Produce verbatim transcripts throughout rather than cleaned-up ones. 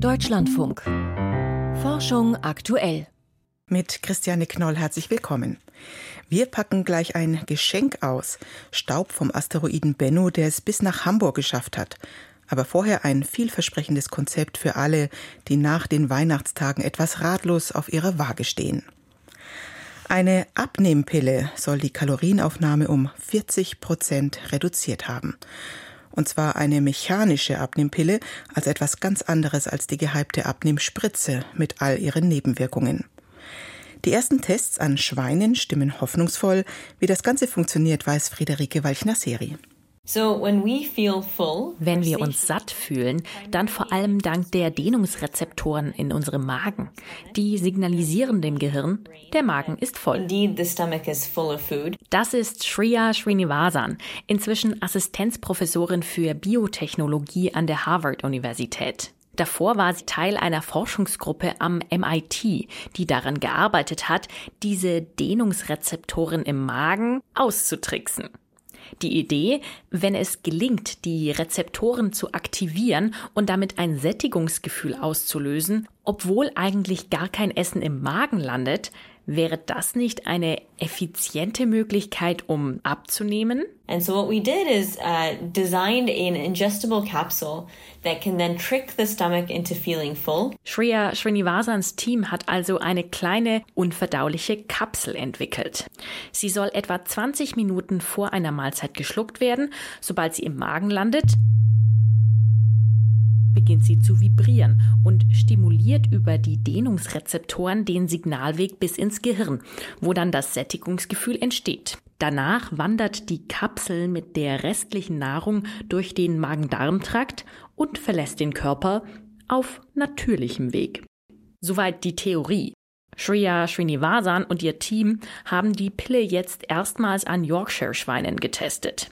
Deutschlandfunk. Forschung aktuell. Mit Christiane Knoll herzlich willkommen. Wir packen gleich ein Geschenk aus. Staub vom Asteroiden Bennu, der es bis nach Hamburg geschafft hat. Aber vorher ein vielversprechendes Konzept für alle, die nach den Weihnachtstagen etwas ratlos auf ihrer Waage stehen. Eine Abnehmpille soll die Kalorienaufnahme um vierzig Prozent reduziert haben. Und zwar eine mechanische Abnehmpille, also etwas ganz anderes als die gehypte Abnehmspritze mit all ihren Nebenwirkungen. Die ersten Tests an Schweinen stimmen hoffnungsvoll. Wie das Ganze funktioniert, weiß Friederike Walcher-Serie. Wenn wir uns satt fühlen, dann vor allem dank der Dehnungsrezeptoren in unserem Magen. Die signalisieren dem Gehirn, der Magen ist voll. Das ist Shriya Srinivasan, inzwischen Assistenzprofessorin für Biotechnologie an der Harvard-Universität. Davor war sie Teil einer Forschungsgruppe am M I T, die daran gearbeitet hat, diese Dehnungsrezeptoren im Magen auszutricksen. Die Idee, wenn es gelingt, die Rezeptoren zu aktivieren und damit ein Sättigungsgefühl auszulösen, obwohl eigentlich gar kein Essen im Magen landet, wäre das nicht eine effiziente Möglichkeit, um abzunehmen? And so what we did is uh, designed an ingestible capsule that can then trick the stomach into feeling full. Shriya Srinivasans Team hat also eine kleine, unverdauliche Kapsel entwickelt. Sie soll etwa zwanzig Minuten vor einer Mahlzeit geschluckt werden. Sobald sie im Magen landet, beginnt sie zu vibrieren und stimuliert über die Dehnungsrezeptoren den Signalweg bis ins Gehirn, wo dann das Sättigungsgefühl entsteht. Danach wandert die Kapsel mit der restlichen Nahrung durch den Magen-Darm-Trakt und verlässt den Körper auf natürlichem Weg. Soweit die Theorie. Shriya Srinivasan und ihr Team haben die Pille jetzt erstmals an Yorkshire-Schweinen getestet.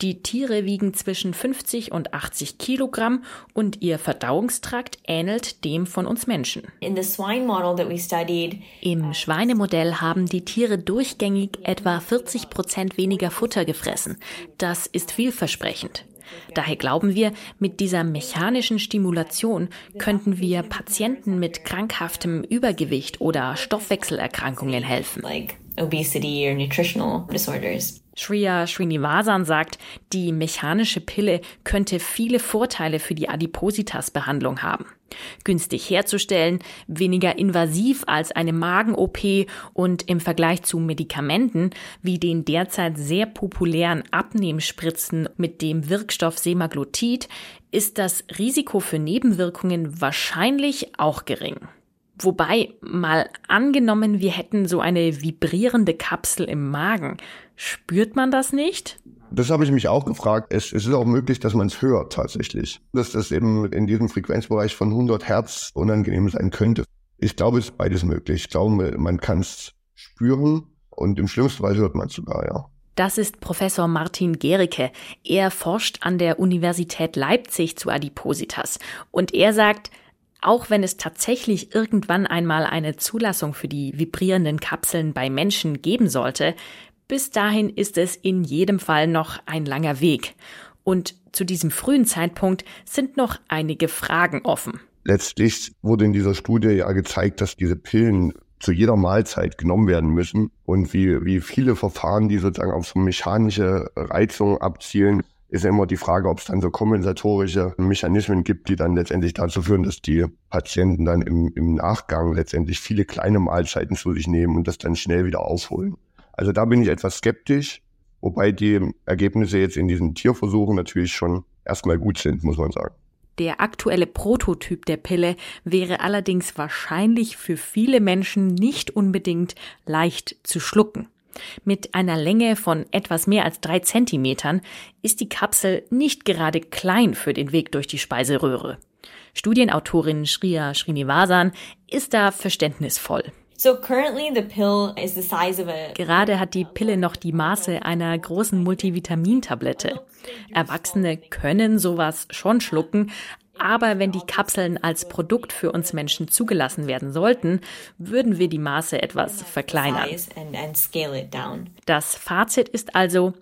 Die Tiere wiegen zwischen fünfzig und achtzig Kilogramm und ihr Verdauungstrakt ähnelt dem von uns Menschen. Im Schweinemodell haben die Tiere durchgängig etwa vierzig Prozent weniger Futter gefressen. Das ist vielversprechend. Daher glauben wir, mit dieser mechanischen Stimulation könnten wir Patienten mit krankhaftem Übergewicht oder Stoffwechselerkrankungen helfen. Shriya Srinivasan sagt, die mechanische Pille könnte viele Vorteile für die Adipositas-Behandlung haben. Günstig herzustellen, weniger invasiv als eine Magen-O P und im Vergleich zu Medikamenten wie den derzeit sehr populären Abnehmspritzen mit dem Wirkstoff Semaglutid ist das Risiko für Nebenwirkungen wahrscheinlich auch gering. Wobei, mal angenommen, wir hätten so eine vibrierende Kapsel im Magen. Spürt man das nicht? Das habe ich mich auch gefragt. Es, es ist auch möglich, dass man es hört tatsächlich. Dass das eben in diesem Frequenzbereich von hundert Hertz unangenehm sein könnte. Ich glaube, es ist beides möglich. Ich glaube, man kann es spüren und im schlimmsten Fall hört man es sogar, ja. Das ist Professor Martin Gericke. Er forscht an der Universität Leipzig zu Adipositas. Und er sagt, auch wenn es tatsächlich irgendwann einmal eine Zulassung für die vibrierenden Kapseln bei Menschen geben sollte, bis dahin ist es in jedem Fall noch ein langer Weg. Und zu diesem frühen Zeitpunkt sind noch einige Fragen offen. Letztlich wurde in dieser Studie ja gezeigt, dass diese Pillen zu jeder Mahlzeit genommen werden müssen. Und wie, wie viele Verfahren, die sozusagen auf so mechanische Reizung abzielen, ist immer die Frage, ob es dann so kompensatorische Mechanismen gibt, die dann letztendlich dazu führen, dass die Patienten dann im, im Nachgang letztendlich viele kleine Mahlzeiten zu sich nehmen und das dann schnell wieder aufholen. Also da bin ich etwas skeptisch, wobei die Ergebnisse jetzt in diesen Tierversuchen natürlich schon erstmal gut sind, muss man sagen. Der aktuelle Prototyp der Pille wäre allerdings wahrscheinlich für viele Menschen nicht unbedingt leicht zu schlucken. Mit einer Länge von etwas mehr als drei Zentimetern ist die Kapsel nicht gerade klein für den Weg durch die Speiseröhre. Studienautorin Shriya Srinivasan ist da verständnisvoll. Gerade hat die Pille noch die Maße einer großen Multivitamintablette. Erwachsene können sowas schon schlucken, aber wenn die Kapseln als Produkt für uns Menschen zugelassen werden sollten, würden wir die Maße etwas verkleinern. Das Fazit ist also,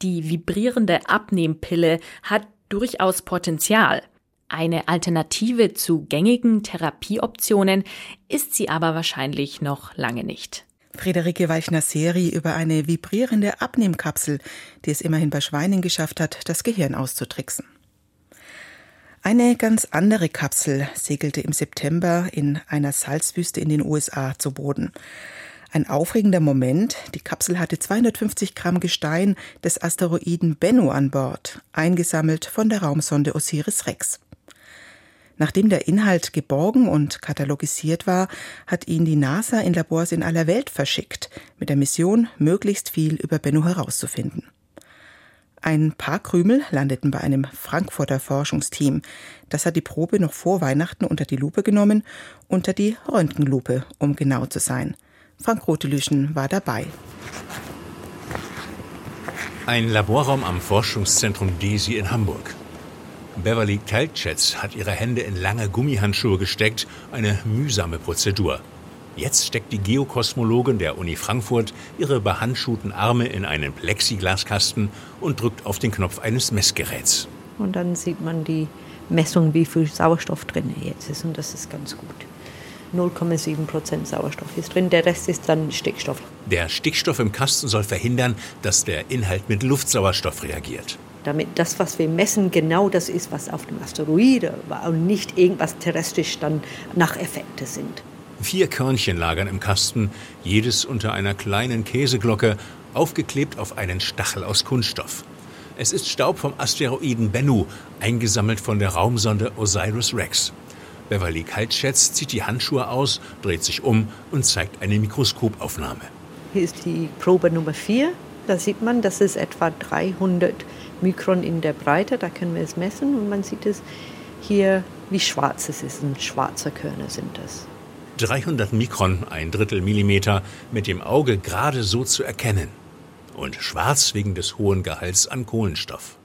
die vibrierende Abnehmpille hat durchaus Potenzial. Eine Alternative zu gängigen Therapieoptionen ist sie aber wahrscheinlich noch lange nicht. Friederike Weichner-Serie über eine vibrierende Abnehmkapsel, die es immerhin bei Schweinen geschafft hat, das Gehirn auszutricksen. Eine ganz andere Kapsel segelte im September in einer Salzwüste in den U S A zu Boden. Ein aufregender Moment, die Kapsel hatte zweihundertfünfzig Gramm Gestein des Asteroiden Bennu an Bord, eingesammelt von der Raumsonde OSIRIS-REx. Nachdem der Inhalt geborgen und katalogisiert war, hat ihn die NASA in Labors in aller Welt verschickt, mit der Mission, möglichst viel über Bennu herauszufinden. Ein paar Krümel landeten bei einem Frankfurter Forschungsteam. Das hat die Probe noch vor Weihnachten unter die Lupe genommen, unter die Röntgenlupe, um genau zu sein. Frank Rotelüschen war dabei. Ein Laborraum am Forschungszentrum DESY in Hamburg. Beverly Teltschatz hat ihre Hände in lange Gummihandschuhe gesteckt, eine mühsame Prozedur. Jetzt steckt die Geokosmologin der Uni Frankfurt ihre behandschuhten Arme in einen Plexiglaskasten und drückt auf den Knopf eines Messgeräts. Und dann sieht man die Messung, wie viel Sauerstoff drin jetzt ist, und das ist ganz gut. null Komma sieben Prozent Sauerstoff ist drin, der Rest ist dann Stickstoff. Der Stickstoff im Kasten soll verhindern, dass der Inhalt mit Luftsauerstoff reagiert. Damit das, was wir messen, genau das ist, was auf dem Asteroid war und nicht irgendwas terrestrisch dann Nacheffekte sind. Vier Körnchen lagern im Kasten, jedes unter einer kleinen Käseglocke, aufgeklebt auf einen Stachel aus Kunststoff. Es ist Staub vom Asteroiden Bennu, eingesammelt von der Raumsonde OSIRIS-REx. Beverly Kaltschätz zieht die Handschuhe aus, dreht sich um und zeigt eine Mikroskopaufnahme. Hier ist die Probe Nummer vier. Da sieht man, das ist etwa dreihundert Mikron in der Breite. Da können wir es messen und man sieht es hier, wie schwarz es ist. Und schwarze Körner sind das. dreihundert Mikron, ein Drittel Millimeter, mit dem Auge gerade so zu erkennen. Und schwarz wegen des hohen Gehalts an Kohlenstoff.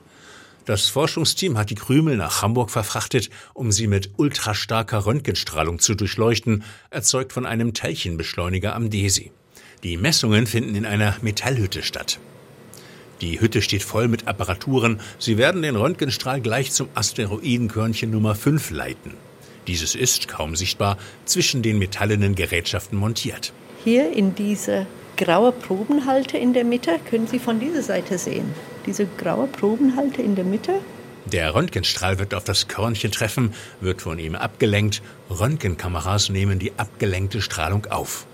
Das Forschungsteam hat die Krümel nach Hamburg verfrachtet, um sie mit ultrastarker Röntgenstrahlung zu durchleuchten, erzeugt von einem Teilchenbeschleuniger am DESY. Die Messungen finden in einer Metallhütte statt. Die Hütte steht voll mit Apparaturen. Sie werden den Röntgenstrahl gleich zum Asteroidenkörnchen Nummer fünf leiten. Dieses ist, kaum sichtbar, zwischen den metallenen Gerätschaften montiert. Hier in diese graue Probenhalte in der Mitte können Sie von dieser Seite sehen. Diese graue Probenhalte in der Mitte. Der Röntgenstrahl wird auf das Körnchen treffen, wird von ihm abgelenkt. Röntgenkameras nehmen die abgelenkte Strahlung auf.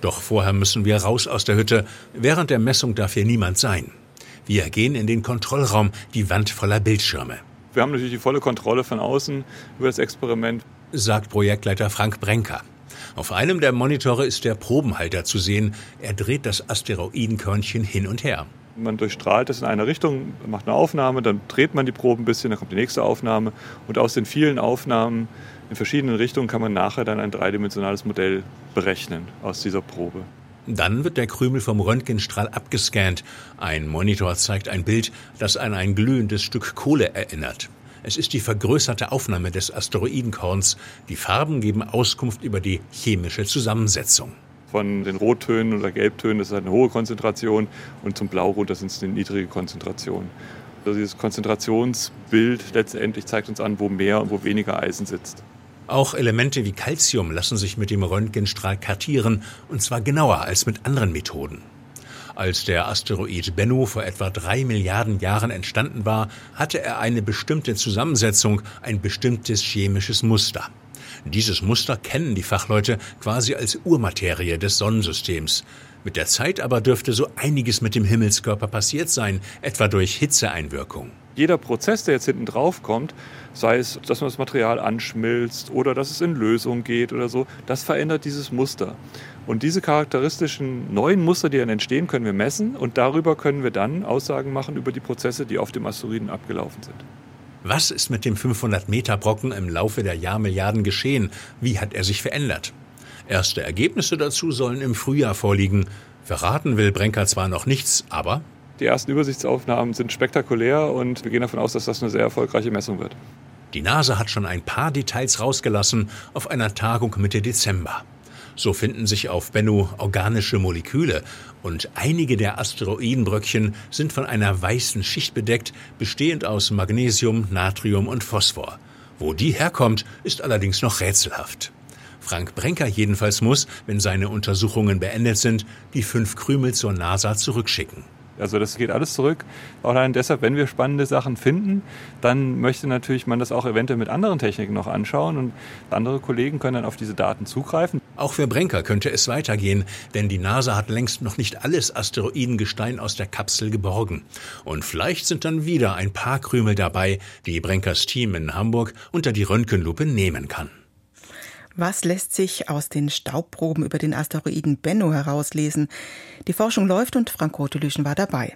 Doch vorher müssen wir raus aus der Hütte. Während der Messung darf hier niemand sein. Wir gehen in den Kontrollraum, die Wand voller Bildschirme. Wir haben natürlich die volle Kontrolle von außen über das Experiment, sagt Projektleiter Frank Brenker. Auf einem der Monitore ist der Probenhalter zu sehen. Er dreht das Asteroidenkörnchen hin und her. Man durchstrahlt es in eine Richtung, macht eine Aufnahme, dann dreht man die Proben ein bisschen, dann kommt die nächste Aufnahme. Und aus den vielen Aufnahmen in verschiedenen Richtungen kann man nachher dann ein dreidimensionales Modell berechnen aus dieser Probe. Dann wird der Krümel vom Röntgenstrahl abgescannt. Ein Monitor zeigt ein Bild, das an ein glühendes Stück Kohle erinnert. Es ist die vergrößerte Aufnahme des Asteroidenkorns. Die Farben geben Auskunft über die chemische Zusammensetzung. Von den Rottönen oder Gelbtönen, das ist eine hohe Konzentration, und zum Blaurot, das sind eine niedrige Konzentration. Also dieses Konzentrationsbild letztendlich zeigt uns an, wo mehr und wo weniger Eisen sitzt. Auch Elemente wie Calcium lassen sich mit dem Röntgenstrahl kartieren, und zwar genauer als mit anderen Methoden. Als der Asteroid Bennu vor etwa drei Milliarden Jahren entstanden war, hatte er eine bestimmte Zusammensetzung, ein bestimmtes chemisches Muster. Dieses Muster kennen die Fachleute quasi als Urmaterie des Sonnensystems. Mit der Zeit aber dürfte so einiges mit dem Himmelskörper passiert sein, etwa durch Hitzeeinwirkung. Jeder Prozess, der jetzt hinten drauf kommt, sei es, dass man das Material anschmilzt oder dass es in Lösung geht oder so, das verändert dieses Muster. Und diese charakteristischen neuen Muster, die dann entstehen, können wir messen und darüber können wir dann Aussagen machen über die Prozesse, die auf dem Asteroiden abgelaufen sind. Was ist mit dem fünfhundert Meter Brocken im Laufe der Jahrmilliarden geschehen? Wie hat er sich verändert? Erste Ergebnisse dazu sollen im Frühjahr vorliegen. Verraten will Brenker zwar noch nichts, aber... Die ersten Übersichtsaufnahmen sind spektakulär und wir gehen davon aus, dass das eine sehr erfolgreiche Messung wird. Die NASA hat schon ein paar Details rausgelassen auf einer Tagung Mitte Dezember. So finden sich auf Bennu organische Moleküle und einige der Asteroidenbröckchen sind von einer weißen Schicht bedeckt, bestehend aus Magnesium, Natrium und Phosphor. Wo die herkommt, ist allerdings noch rätselhaft. Frank Brenker jedenfalls muss, wenn seine Untersuchungen beendet sind, die fünf Krümel zur NASA zurückschicken. Also das geht alles zurück. Allein deshalb, wenn wir spannende Sachen finden, dann möchte natürlich man das auch eventuell mit anderen Techniken noch anschauen und andere Kollegen können dann auf diese Daten zugreifen. Auch für Brenker könnte es weitergehen, denn die NASA hat längst noch nicht alles Asteroidengestein aus der Kapsel geborgen. Und vielleicht sind dann wieder ein paar Krümel dabei, die Brenkers Team in Hamburg unter die Röntgenlupe nehmen kann. Was lässt sich aus den Staubproben über den Asteroiden Bennu herauslesen? Die Forschung läuft und Frank Rotelüschen war dabei.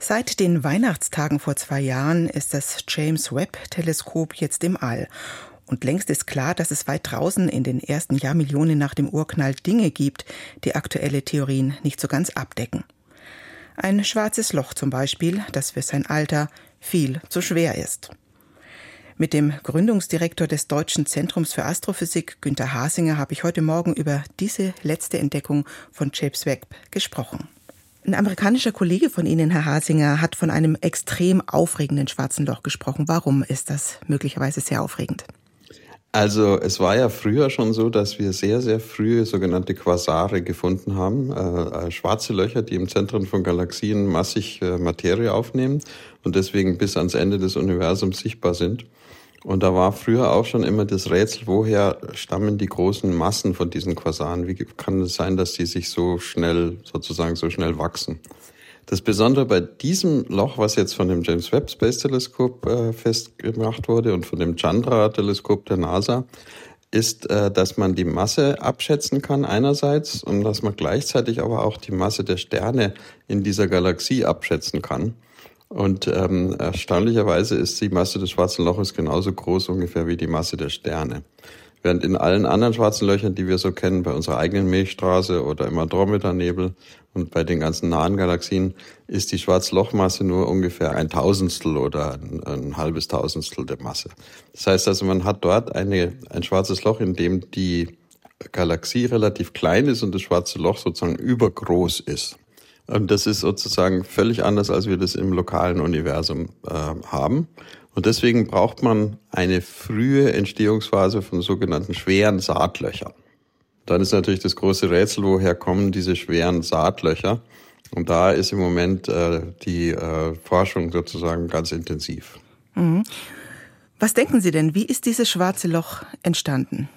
Seit den Weihnachtstagen vor zwei Jahren ist das James Webb-Teleskop jetzt im All. Und längst ist klar, dass es weit draußen in den ersten Jahrmillionen nach dem Urknall Dinge gibt, die aktuelle Theorien nicht so ganz abdecken. Ein schwarzes Loch zum Beispiel, das für sein Alter viel zu schwer ist. Mit dem Gründungsdirektor des Deutschen Zentrums für Astrophysik, Günter Hasinger, habe ich heute Morgen über diese letzte Entdeckung von James Webb gesprochen. Ein amerikanischer Kollege von Ihnen, Herr Hasinger, hat von einem extrem aufregenden schwarzen Loch gesprochen. Warum ist das möglicherweise sehr aufregend? Also es war ja früher schon so, dass wir sehr, sehr früh sogenannte Quasare gefunden haben. Äh, schwarze Löcher, die im Zentrum von Galaxien massig äh, Materie aufnehmen und deswegen bis ans Ende des Universums sichtbar sind. Und da war früher auch schon immer das Rätsel, woher stammen die großen Massen von diesen Quasaren? Wie kann es sein, dass die sich so schnell, sozusagen so schnell wachsen? Das Besondere bei diesem Loch, was jetzt von dem James Webb Space Teleskop äh, festgemacht wurde und von dem Chandra Teleskop der NASA, ist, äh, dass man die Masse abschätzen kann einerseits und dass man gleichzeitig aber auch die Masse der Sterne in dieser Galaxie abschätzen kann. Und ähm, erstaunlicherweise ist die Masse des Schwarzen Loches genauso groß ungefähr wie die Masse der Sterne. Während in allen anderen schwarzen Löchern, die wir so kennen, bei unserer eigenen Milchstraße oder im Andromeda-Nebel und bei den ganzen nahen Galaxien, ist die Schwarzlochmasse nur ungefähr ein Tausendstel oder ein, ein halbes Tausendstel der Masse. Das heißt also, man hat dort eine, ein schwarzes Loch, in dem die Galaxie relativ klein ist und das schwarze Loch sozusagen übergroß ist. Und das ist sozusagen völlig anders, als wir das im lokalen Universum äh, haben. Und deswegen braucht man eine frühe Entstehungsphase von sogenannten schweren Saatlöchern. Dann ist natürlich das große Rätsel, woher kommen diese schweren Saatlöcher? Und da ist im Moment äh, die äh, Forschung sozusagen ganz intensiv. Mhm. Was denken Sie denn, wie ist dieses schwarze Loch entstanden?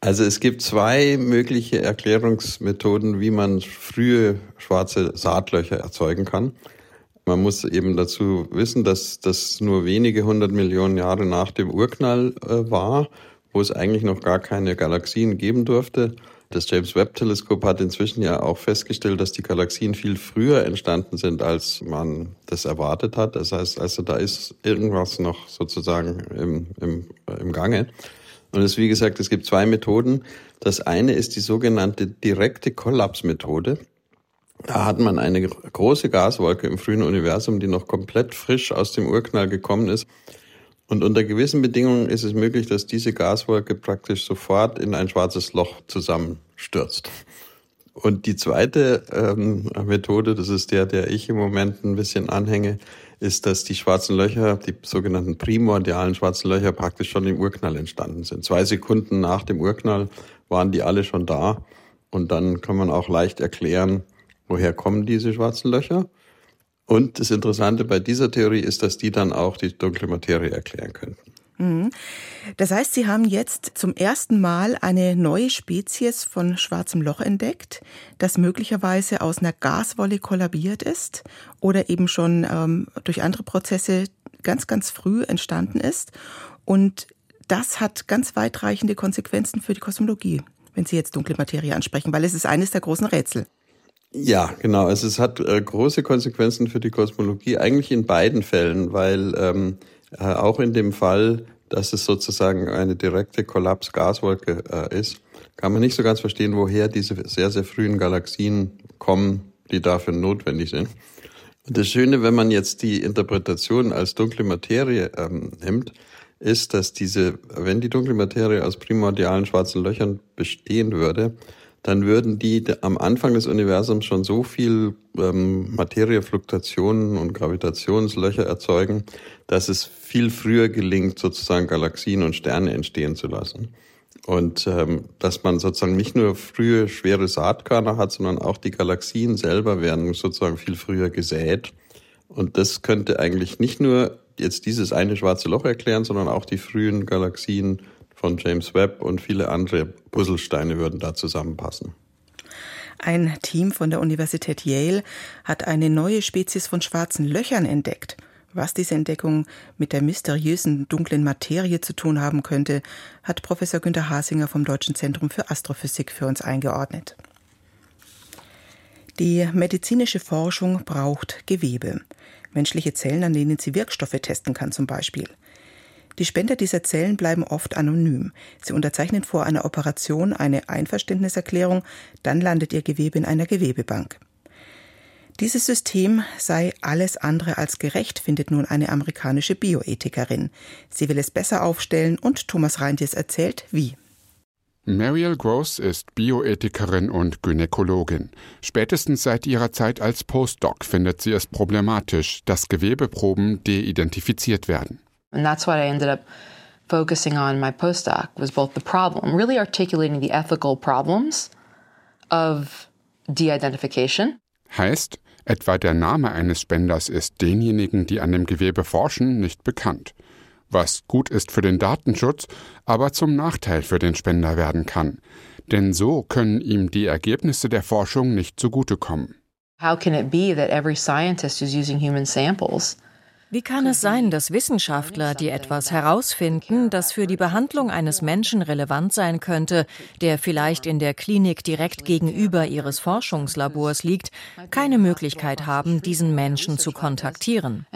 Also es gibt zwei mögliche Erklärungsmethoden, wie man frühe schwarze Saatlöcher erzeugen kann. Man muss eben dazu wissen, dass das nur wenige hundert Millionen Jahre nach dem Urknall äh, war, wo es eigentlich noch gar keine Galaxien geben durfte. Das James Webb Teleskop hat inzwischen ja auch festgestellt, dass die Galaxien viel früher entstanden sind, als man das erwartet hat. Das heißt, also da ist irgendwas noch sozusagen im, im, im Gange. Und es, wie gesagt, es gibt zwei Methoden. Das eine ist die sogenannte direkte Kollapsmethode. Da hat man eine große Gaswolke im frühen Universum, die noch komplett frisch aus dem Urknall gekommen ist. Und unter gewissen Bedingungen ist es möglich, dass diese Gaswolke praktisch sofort in ein schwarzes Loch zusammenstürzt. Und die zweite ähm, Methode, das ist der, der ich im Moment ein bisschen anhänge, ist, dass die schwarzen Löcher, die sogenannten primordialen schwarzen Löcher, praktisch schon im Urknall entstanden sind. Zwei Sekunden nach dem Urknall waren die alle schon da. Und dann kann man auch leicht erklären, woher kommen diese schwarzen Löcher? Und das Interessante bei dieser Theorie ist, dass die dann auch die dunkle Materie erklären könnten. Mhm. Das heißt, Sie haben jetzt zum ersten Mal eine neue Spezies von schwarzem Loch entdeckt, das möglicherweise aus einer Gaswolle kollabiert ist oder eben schon ähm, durch andere Prozesse ganz, ganz früh entstanden ist. Und das hat ganz weitreichende Konsequenzen für die Kosmologie, wenn Sie jetzt dunkle Materie ansprechen, weil es ist eines der großen Rätsel. Ja, genau. Also es hat äh, große Konsequenzen für die Kosmologie, eigentlich in beiden Fällen, weil ähm, äh, auch in dem Fall, dass es sozusagen eine direkte Kollaps-Gaswolke äh, ist, kann man nicht so ganz verstehen, woher diese sehr, sehr frühen Galaxien kommen, die dafür notwendig sind. Und das Schöne, wenn man jetzt die Interpretation als dunkle Materie ähm, nimmt, ist, dass diese, wenn die dunkle Materie aus primordialen schwarzen Löchern bestehen würde, dann würden die am Anfang des Universums schon so viel ähm, Materiefluktuationen und Gravitationslöcher erzeugen, dass es viel früher gelingt, sozusagen Galaxien und Sterne entstehen zu lassen. Und ähm, dass man sozusagen nicht nur frühe schwere Saatkörner hat, sondern auch die Galaxien selber werden sozusagen viel früher gesät. Und das könnte eigentlich nicht nur jetzt dieses eine schwarze Loch erklären, sondern auch die frühen Galaxien von James Webb und viele andere Puzzlesteine würden da zusammenpassen. Ein Team von der Universität Yale hat eine neue Spezies von schwarzen Löchern entdeckt. Was diese Entdeckung mit der mysteriösen dunklen Materie zu tun haben könnte, hat Professor Günter Hasinger vom Deutschen Zentrum für Astrophysik für uns eingeordnet. Die medizinische Forschung braucht Gewebe. Menschliche Zellen, an denen sie Wirkstoffe testen kann zum Beispiel. Die Spender dieser Zellen bleiben oft anonym. Sie unterzeichnen vor einer Operation eine Einverständniserklärung, dann landet ihr Gewebe in einer Gewebebank. Dieses System sei alles andere als gerecht, findet nun eine amerikanische Bioethikerin. Sie will es besser aufstellen und Thomas Reintjes erzählt, wie. Marielle Gross ist Bioethikerin und Gynäkologin. Spätestens seit ihrer Zeit als Postdoc findet sie es problematisch, dass Gewebeproben deidentifiziert werden. And that's what I ended up focusing on my postdoc, was both the problem, really articulating the ethical problems of de-identification. Heißt, etwa der Name eines Spenders ist denjenigen, die an dem Gewebe forschen, nicht bekannt. Was gut ist für den Datenschutz, aber zum Nachteil für den Spender werden kann. Denn so können ihm die Ergebnisse der Forschung nicht zugutekommen. How can it be that every scientist who's using human samples? Wie kann es sein, dass Wissenschaftler, die etwas herausfinden, das für die Behandlung eines Menschen relevant sein könnte, der vielleicht in der Klinik direkt gegenüber ihres Forschungslabors liegt, keine Möglichkeit haben, diesen Menschen zu kontaktieren?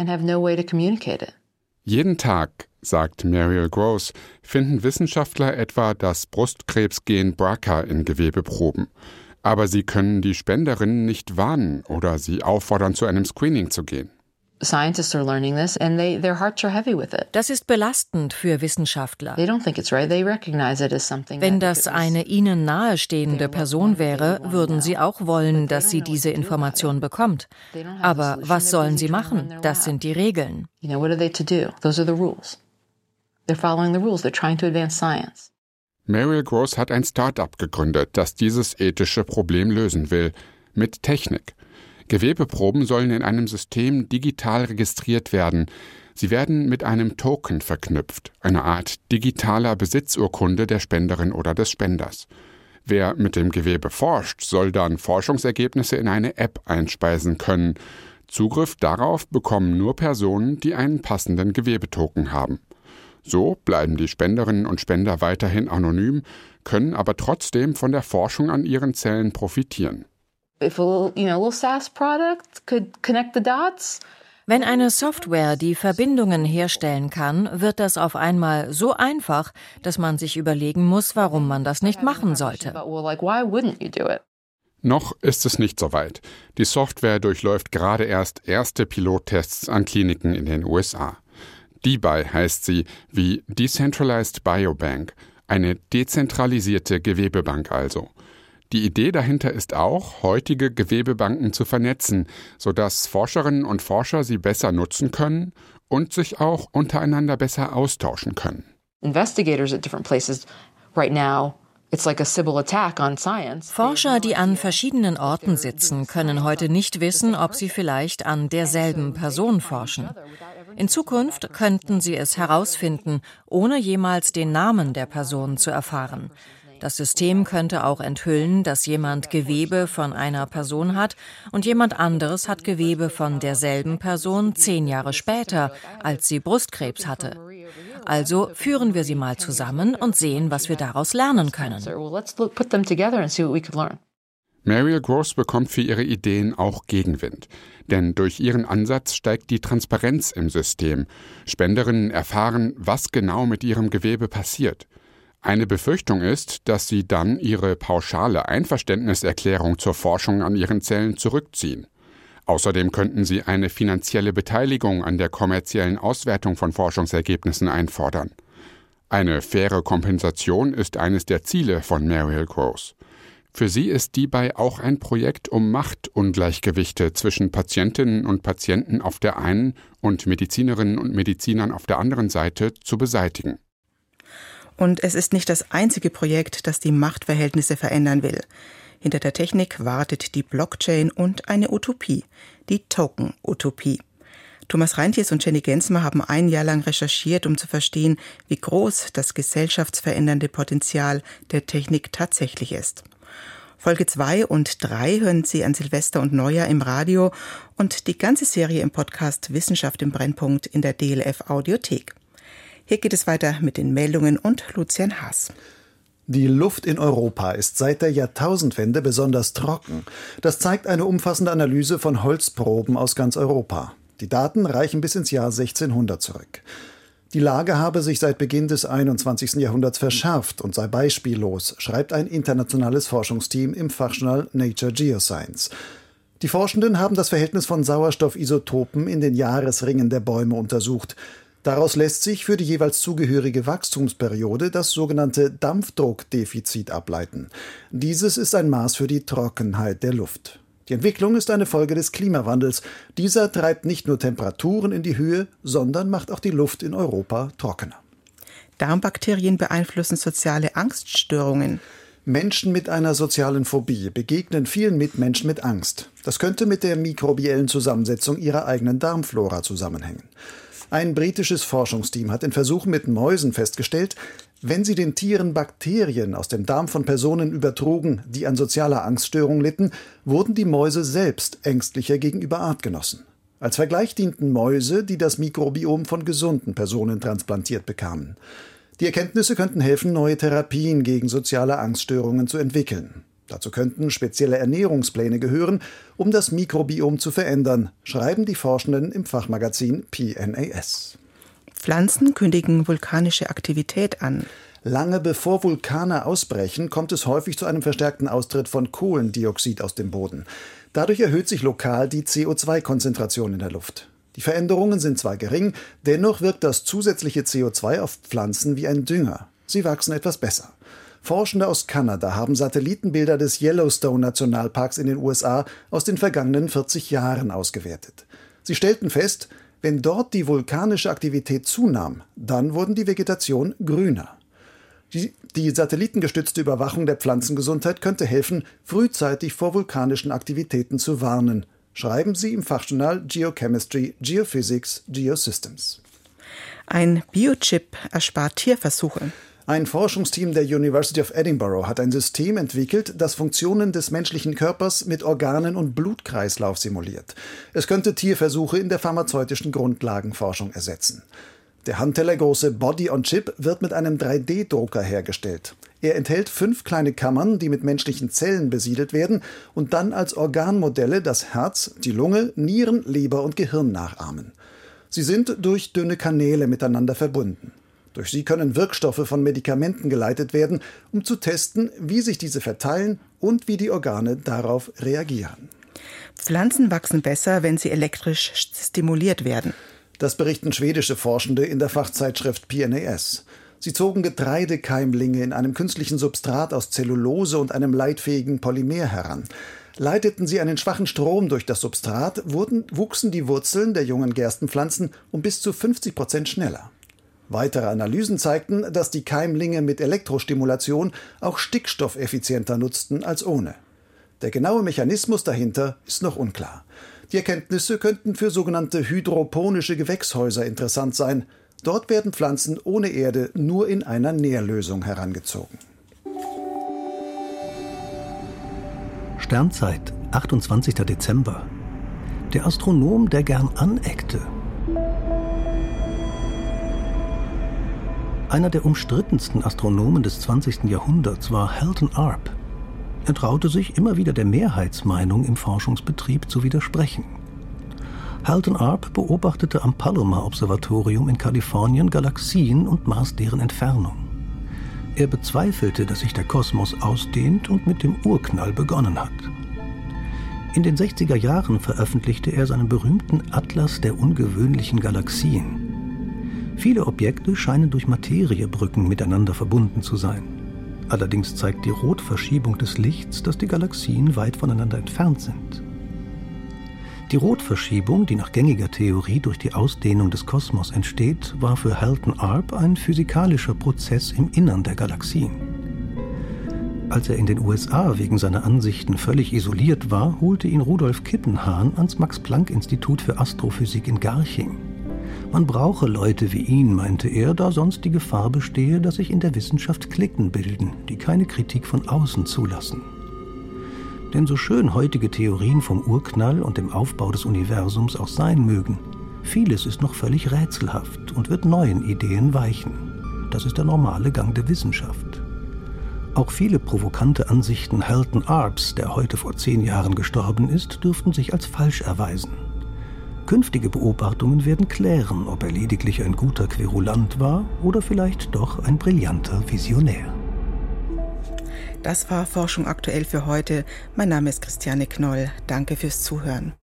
Jeden Tag, sagt Marielle Gross, finden Wissenschaftler etwa das Brustkrebsgen B R C A in Gewebeproben. Aber sie können die Spenderinnen nicht warnen oder sie auffordern, zu einem Screening zu gehen. Scientists are learning this and they, their hearts are heavy with it. Das ist belastend für Wissenschaftler. They don't think it's right. They recognize it as something. Wenn das eine ihnen nahestehende Person wäre, würden sie auch wollen, dass sie diese Information bekommt. Aber was sollen sie machen? Das sind die Regeln. You know, what are they to do? Those are the rules. They're following the rules. They're trying to advance science. Marielle Gross hat ein Start-up gegründet, das dieses ethische Problem lösen will mit Technik. Gewebeproben sollen in einem System digital registriert werden. Sie werden mit einem Token verknüpft, einer Art digitaler Besitzurkunde der Spenderin oder des Spenders. Wer mit dem Gewebe forscht, soll dann Forschungsergebnisse in eine App einspeisen können. Zugriff darauf bekommen nur Personen, die einen passenden Gewebetoken haben. So bleiben die Spenderinnen und Spender weiterhin anonym, können aber trotzdem von der Forschung an ihren Zellen profitieren. Wenn eine Software die Verbindungen herstellen kann, wird das auf einmal so einfach, dass man sich überlegen muss, warum man das nicht machen sollte. Noch ist es nicht so weit. Die Software durchläuft gerade erst erste Pilottests an Kliniken in den U S A. DeBi heißt sie, wie Decentralized Biobank, eine dezentralisierte Gewebebank also. Die Idee dahinter ist auch, heutige Gewebebanken zu vernetzen, sodass Forscherinnen und Forscher sie besser nutzen können und sich auch untereinander besser austauschen können. Forscher, die an verschiedenen Orten sitzen, können heute nicht wissen, ob sie vielleicht an derselben Person forschen. In Zukunft könnten sie es herausfinden, ohne jemals den Namen der Person zu erfahren. Das System könnte auch enthüllen, dass jemand Gewebe von einer Person hat und jemand anderes hat Gewebe von derselben Person zehn Jahre später, als sie Brustkrebs hatte. Also führen wir sie mal zusammen und sehen, was wir daraus lernen können. Marielle Gross bekommt für ihre Ideen auch Gegenwind. Denn durch ihren Ansatz steigt die Transparenz im System. Spenderinnen erfahren, was genau mit ihrem Gewebe passiert. Eine Befürchtung ist, dass sie dann ihre pauschale Einverständniserklärung zur Forschung an ihren Zellen zurückziehen. Außerdem könnten sie eine finanzielle Beteiligung an der kommerziellen Auswertung von Forschungsergebnissen einfordern. Eine faire Kompensation ist eines der Ziele von Marielle Gross. Für sie ist DeBi auch ein Projekt, um Machtungleichgewichte zwischen Patientinnen und Patienten auf der einen und Medizinerinnen und Medizinern auf der anderen Seite zu beseitigen. Und es ist nicht das einzige Projekt, das die Machtverhältnisse verändern will. Hinter der Technik wartet die Blockchain und eine Utopie, die Token-Utopie. Thomas Reintjes und Jenny Gensmer haben ein Jahr lang recherchiert, um zu verstehen, wie groß das gesellschaftsverändernde Potenzial der Technik tatsächlich ist. Folge zwei und drei hören Sie an Silvester und Neujahr im Radio und die ganze Serie im Podcast Wissenschaft im Brennpunkt in der D L F-Audiothek. Hier geht es weiter mit den Meldungen und Lucien Haas. Die Luft in Europa ist seit der Jahrtausendwende besonders trocken. Das zeigt eine umfassende Analyse von Holzproben aus ganz Europa. Die Daten reichen bis ins Jahr sechzehnhundert zurück. Die Lage habe sich seit Beginn des einundzwanzigsten Jahrhunderts verschärft und sei beispiellos, schreibt ein internationales Forschungsteam im Fachjournal Nature Geoscience. Die Forschenden haben das Verhältnis von Sauerstoffisotopen in den Jahresringen der Bäume untersucht. Daraus lässt sich für die jeweils zugehörige Wachstumsperiode das sogenannte Dampfdruckdefizit ableiten. Dieses ist ein Maß für die Trockenheit der Luft. Die Entwicklung ist eine Folge des Klimawandels. Dieser treibt nicht nur Temperaturen in die Höhe, sondern macht auch die Luft in Europa trockener. Darmbakterien beeinflussen soziale Angststörungen. Menschen mit einer sozialen Phobie begegnen vielen Mitmenschen mit Angst. Das könnte mit der mikrobiellen Zusammensetzung ihrer eigenen Darmflora zusammenhängen. Ein britisches Forschungsteam hat in Versuchen mit Mäusen festgestellt, wenn sie den Tieren Bakterien aus dem Darm von Personen übertrugen, die an sozialer Angststörung litten, wurden die Mäuse selbst ängstlicher gegenüber Artgenossen. Als Vergleich dienten Mäuse, die das Mikrobiom von gesunden Personen transplantiert bekamen. Die Erkenntnisse könnten helfen, neue Therapien gegen soziale Angststörungen zu entwickeln. Dazu könnten spezielle Ernährungspläne gehören, um das Mikrobiom zu verändern, schreiben die Forschenden im Fachmagazin P N A S. Pflanzen kündigen vulkanische Aktivität an. Lange bevor Vulkane ausbrechen, kommt es häufig zu einem verstärkten Austritt von Kohlendioxid aus dem Boden. Dadurch erhöht sich lokal die C O zwei Konzentration in der Luft. Die Veränderungen sind zwar gering, dennoch wirkt das zusätzliche C O zwei auf Pflanzen wie ein Dünger. Sie wachsen etwas besser. Forschende aus Kanada haben Satellitenbilder des Yellowstone-Nationalparks in den U S A aus den vergangenen vierzig Jahren ausgewertet. Sie stellten fest, wenn dort die vulkanische Aktivität zunahm, dann wurden die Vegetation grüner. Die, die satellitengestützte Überwachung der Pflanzengesundheit könnte helfen, frühzeitig vor vulkanischen Aktivitäten zu warnen, schreiben sie im Fachjournal Geochemistry, Geophysics, Geosystems. Ein Biochip erspart Tierversuche. Ein Forschungsteam der University of Edinburgh hat ein System entwickelt, das Funktionen des menschlichen Körpers mit Organen und Blutkreislauf simuliert. Es könnte Tierversuche in der pharmazeutischen Grundlagenforschung ersetzen. Der handtellergroße Body-on-Chip wird mit einem drei D Drucker hergestellt. Er enthält fünf kleine Kammern, die mit menschlichen Zellen besiedelt werden und dann als Organmodelle das Herz, die Lunge, Nieren, Leber und Gehirn nachahmen. Sie sind durch dünne Kanäle miteinander verbunden. Durch sie können Wirkstoffe von Medikamenten geleitet werden, um zu testen, wie sich diese verteilen und wie die Organe darauf reagieren. Pflanzen wachsen besser, wenn sie elektrisch stimuliert werden. Das berichten schwedische Forschende in der Fachzeitschrift P N A S. Sie zogen Getreidekeimlinge in einem künstlichen Substrat aus Zellulose und einem leitfähigen Polymer heran. Leiteten sie einen schwachen Strom durch das Substrat, wurden, wuchsen die Wurzeln der jungen Gerstenpflanzen um bis zu fünfzig Prozent schneller. Weitere Analysen zeigten, dass die Keimlinge mit Elektrostimulation auch Stickstoff effizienter nutzten als ohne. Der genaue Mechanismus dahinter ist noch unklar. Die Erkenntnisse könnten für sogenannte hydroponische Gewächshäuser interessant sein. Dort werden Pflanzen ohne Erde nur in einer Nährlösung herangezogen. Sternzeit, achtundzwanzigster Dezember. Der Astronom, der gern aneckte. Einer der umstrittensten Astronomen des zwanzigsten Jahrhunderts war Halton Arp. Er traute sich, immer wieder der Mehrheitsmeinung im Forschungsbetrieb zu widersprechen. Halton Arp beobachtete am Palomar-Observatorium in Kalifornien Galaxien und maß deren Entfernung. Er bezweifelte, dass sich der Kosmos ausdehnt und mit dem Urknall begonnen hat. In den sechziger Jahren veröffentlichte er seinen berühmten Atlas der ungewöhnlichen Galaxien. Viele Objekte scheinen durch Materiebrücken miteinander verbunden zu sein. Allerdings zeigt die Rotverschiebung des Lichts, dass die Galaxien weit voneinander entfernt sind. Die Rotverschiebung, die nach gängiger Theorie durch die Ausdehnung des Kosmos entsteht, war für Halton Arp ein physikalischer Prozess im Innern der Galaxien. Als er in den U S A wegen seiner Ansichten völlig isoliert war, holte ihn Rudolf Kippenhahn ans Max-Planck-Institut für Astrophysik in Garching. Man brauche Leute wie ihn, meinte er, da sonst die Gefahr bestehe, dass sich in der Wissenschaft Klicken bilden, die keine Kritik von außen zulassen. Denn so schön heutige Theorien vom Urknall und dem Aufbau des Universums auch sein mögen, vieles ist noch völlig rätselhaft und wird neuen Ideen weichen. Das ist der normale Gang der Wissenschaft. Auch viele provokante Ansichten Halton Arps, der heute vor zehn Jahren gestorben ist, dürften sich als falsch erweisen. Künftige Beobachtungen werden klären, ob er lediglich ein guter Querulant war oder vielleicht doch ein brillanter Visionär. Das war Forschung aktuell für heute. Mein Name ist Christiane Knoll. Danke fürs Zuhören.